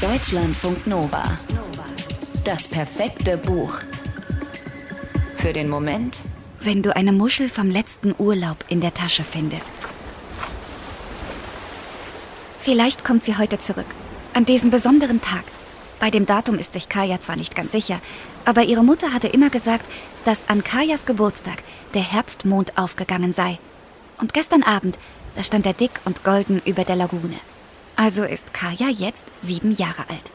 Deutschlandfunk Nova. Das perfekte Buch. Für den Moment, wenn du eine Muschel vom letzten Urlaub in der Tasche findest. Vielleicht kommt sie heute zurück. An diesem besonderen Tag. Bei dem Datum ist sich Kaja zwar nicht ganz sicher, aber ihre Mutter hatte immer gesagt, dass an Kajas Geburtstag der Herbstmond aufgegangen sei. Und gestern Abend, da stand er dick und golden über der Lagune. Also ist Kaja jetzt 7 Jahre alt.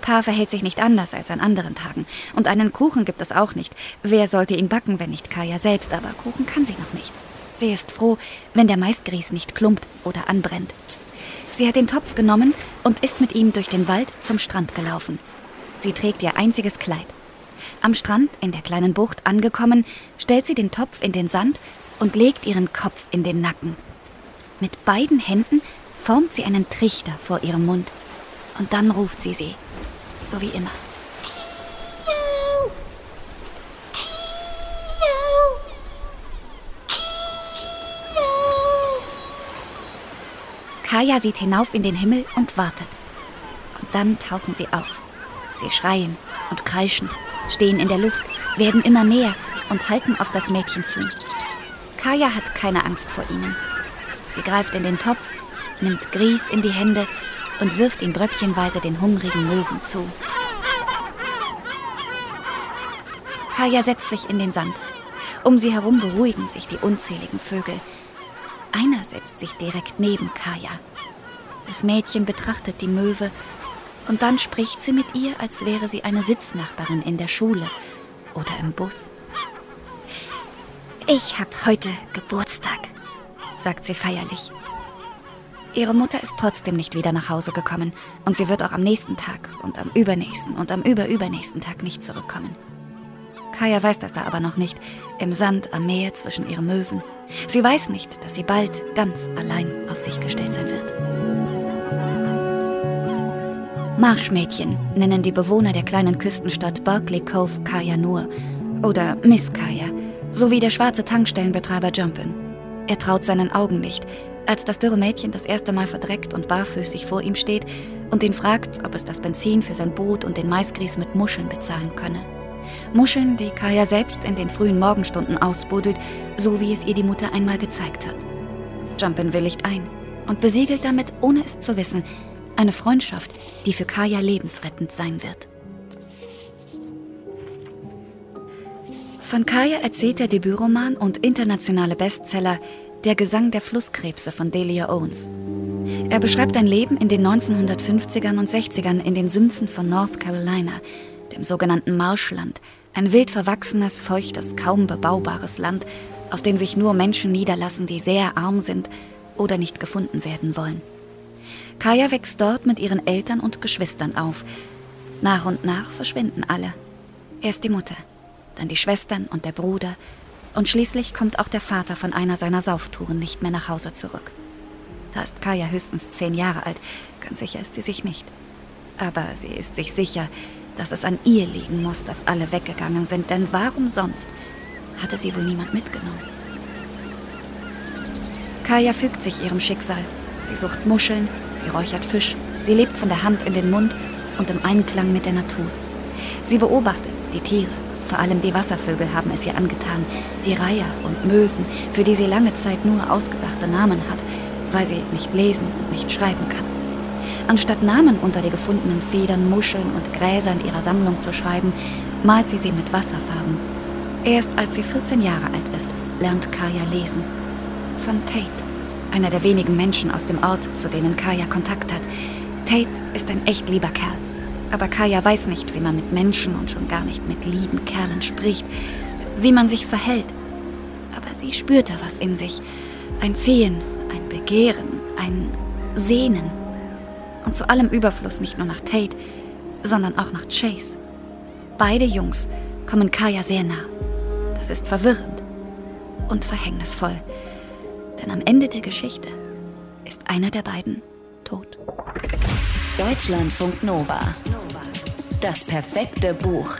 Pa verhält sich nicht anders als an anderen Tagen. Und einen Kuchen gibt es auch nicht. Wer sollte ihn backen, wenn nicht Kaja selbst? Aber Kuchen kann sie noch nicht. Sie ist froh, wenn der Maisgrieß nicht klumpt oder anbrennt. Sie hat den Topf genommen und ist mit ihm durch den Wald zum Strand gelaufen. Sie trägt ihr einziges Kleid. Am Strand, in der kleinen Bucht angekommen, stellt sie den Topf in den Sand und legt ihren Kopf in den Nacken. Mit beiden Händen formt sie einen Trichter vor ihrem Mund. Und dann ruft sie, so wie immer. Kaja sieht hinauf in den Himmel und wartet. Und dann tauchen sie auf. Sie schreien und kreischen, stehen in der Luft, werden immer näher und halten auf das Mädchen zu. Kaja hat keine Angst vor ihnen. Sie greift in den Topf, nimmt Grieß in die Hände und wirft ihm bröckchenweise den hungrigen Möwen zu. Kaja setzt sich in den Sand. Um sie herum beruhigen sich die unzähligen Vögel. Einer setzt sich direkt neben Kaja. Das Mädchen betrachtet die Möwe und dann spricht sie mit ihr, als wäre sie eine Sitznachbarin in der Schule oder im Bus. »Ich habe heute Geburtstag«, sagt sie feierlich. Ihre Mutter ist trotzdem nicht wieder nach Hause gekommen und sie wird auch am nächsten Tag und am übernächsten und am überübernächsten Tag nicht zurückkommen. Kaja weiß das da aber noch nicht, im Sand, am Meer, zwischen ihren Möwen. Sie weiß nicht, dass sie bald ganz allein auf sich gestellt sein wird. Marschmädchen nennen die Bewohner der kleinen Küstenstadt Barkley Cove Kaja nur oder Miss Kaja, so wie der schwarze Tankstellenbetreiber Jumpin. Er traut seinen Augen nicht, als das dürre Mädchen das erste Mal verdreckt und barfüßig vor ihm steht und ihn fragt, ob es das Benzin für sein Boot und den Maisgrieß mit Muscheln bezahlen könne. Muscheln, die Kaja selbst in den frühen Morgenstunden ausbuddelt, so wie es ihr die Mutter einmal gezeigt hat. Jumpin willigt ein und besiegelt damit, ohne es zu wissen, eine Freundschaft, die für Kaja lebensrettend sein wird. Von Kaja erzählt der Debütroman und internationale Bestseller Der Gesang der Flusskrebse von Delia Owens. Er beschreibt ein Leben in den 1950ern und 60ern in den Sümpfen von North Carolina, dem sogenannten Marschland, ein wild verwachsenes, feuchtes, kaum bebaubares Land, auf dem sich nur Menschen niederlassen, die sehr arm sind oder nicht gefunden werden wollen. Kaja wächst dort mit ihren Eltern und Geschwistern auf. Nach und nach verschwinden alle. Erst die Mutter, dann die Schwestern und der Bruder und schließlich kommt auch der Vater von einer seiner Sauftouren nicht mehr nach Hause zurück. Da ist Kaja höchstens 10 Jahre alt, ganz sicher ist sie sich nicht. Aber sie ist sich sicher, dass es an ihr liegen muss, dass alle weggegangen sind, denn warum sonst hatte sie wohl niemand mitgenommen? Kaja fügt sich ihrem Schicksal. Sie sucht Muscheln, sie räuchert Fisch, sie lebt von der Hand in den Mund und im Einklang mit der Natur. Sie beobachtet die Tiere, vor allem die Wasservögel haben es ihr angetan, die Reiher und Möwen, für die sie lange Zeit nur ausgedachte Namen hat, weil sie nicht lesen und nicht schreiben kann. Anstatt Namen unter die gefundenen Federn, Muscheln und Gräsern ihrer Sammlung zu schreiben, malt sie sie mit Wasserfarben. Erst als sie 14 Jahre alt ist, lernt Kaja lesen. Von Tate, einer der wenigen Menschen aus dem Ort, zu denen Kaja Kontakt hat. Tate ist ein echt lieber Kerl. Aber Kaja weiß nicht, wie man mit Menschen und schon gar nicht mit lieben Kerlen spricht, wie man sich verhält. Aber sie spürt da was in sich. Ein Ziehen, ein Begehren, ein Sehnen. Und zu allem Überfluss nicht nur nach Tate, sondern auch nach Chase. Beide Jungs kommen Kaja sehr nah. Das ist verwirrend und verhängnisvoll. Denn am Ende der Geschichte ist einer der beiden tot. Deutschlandfunk Nova. Das perfekte Buch.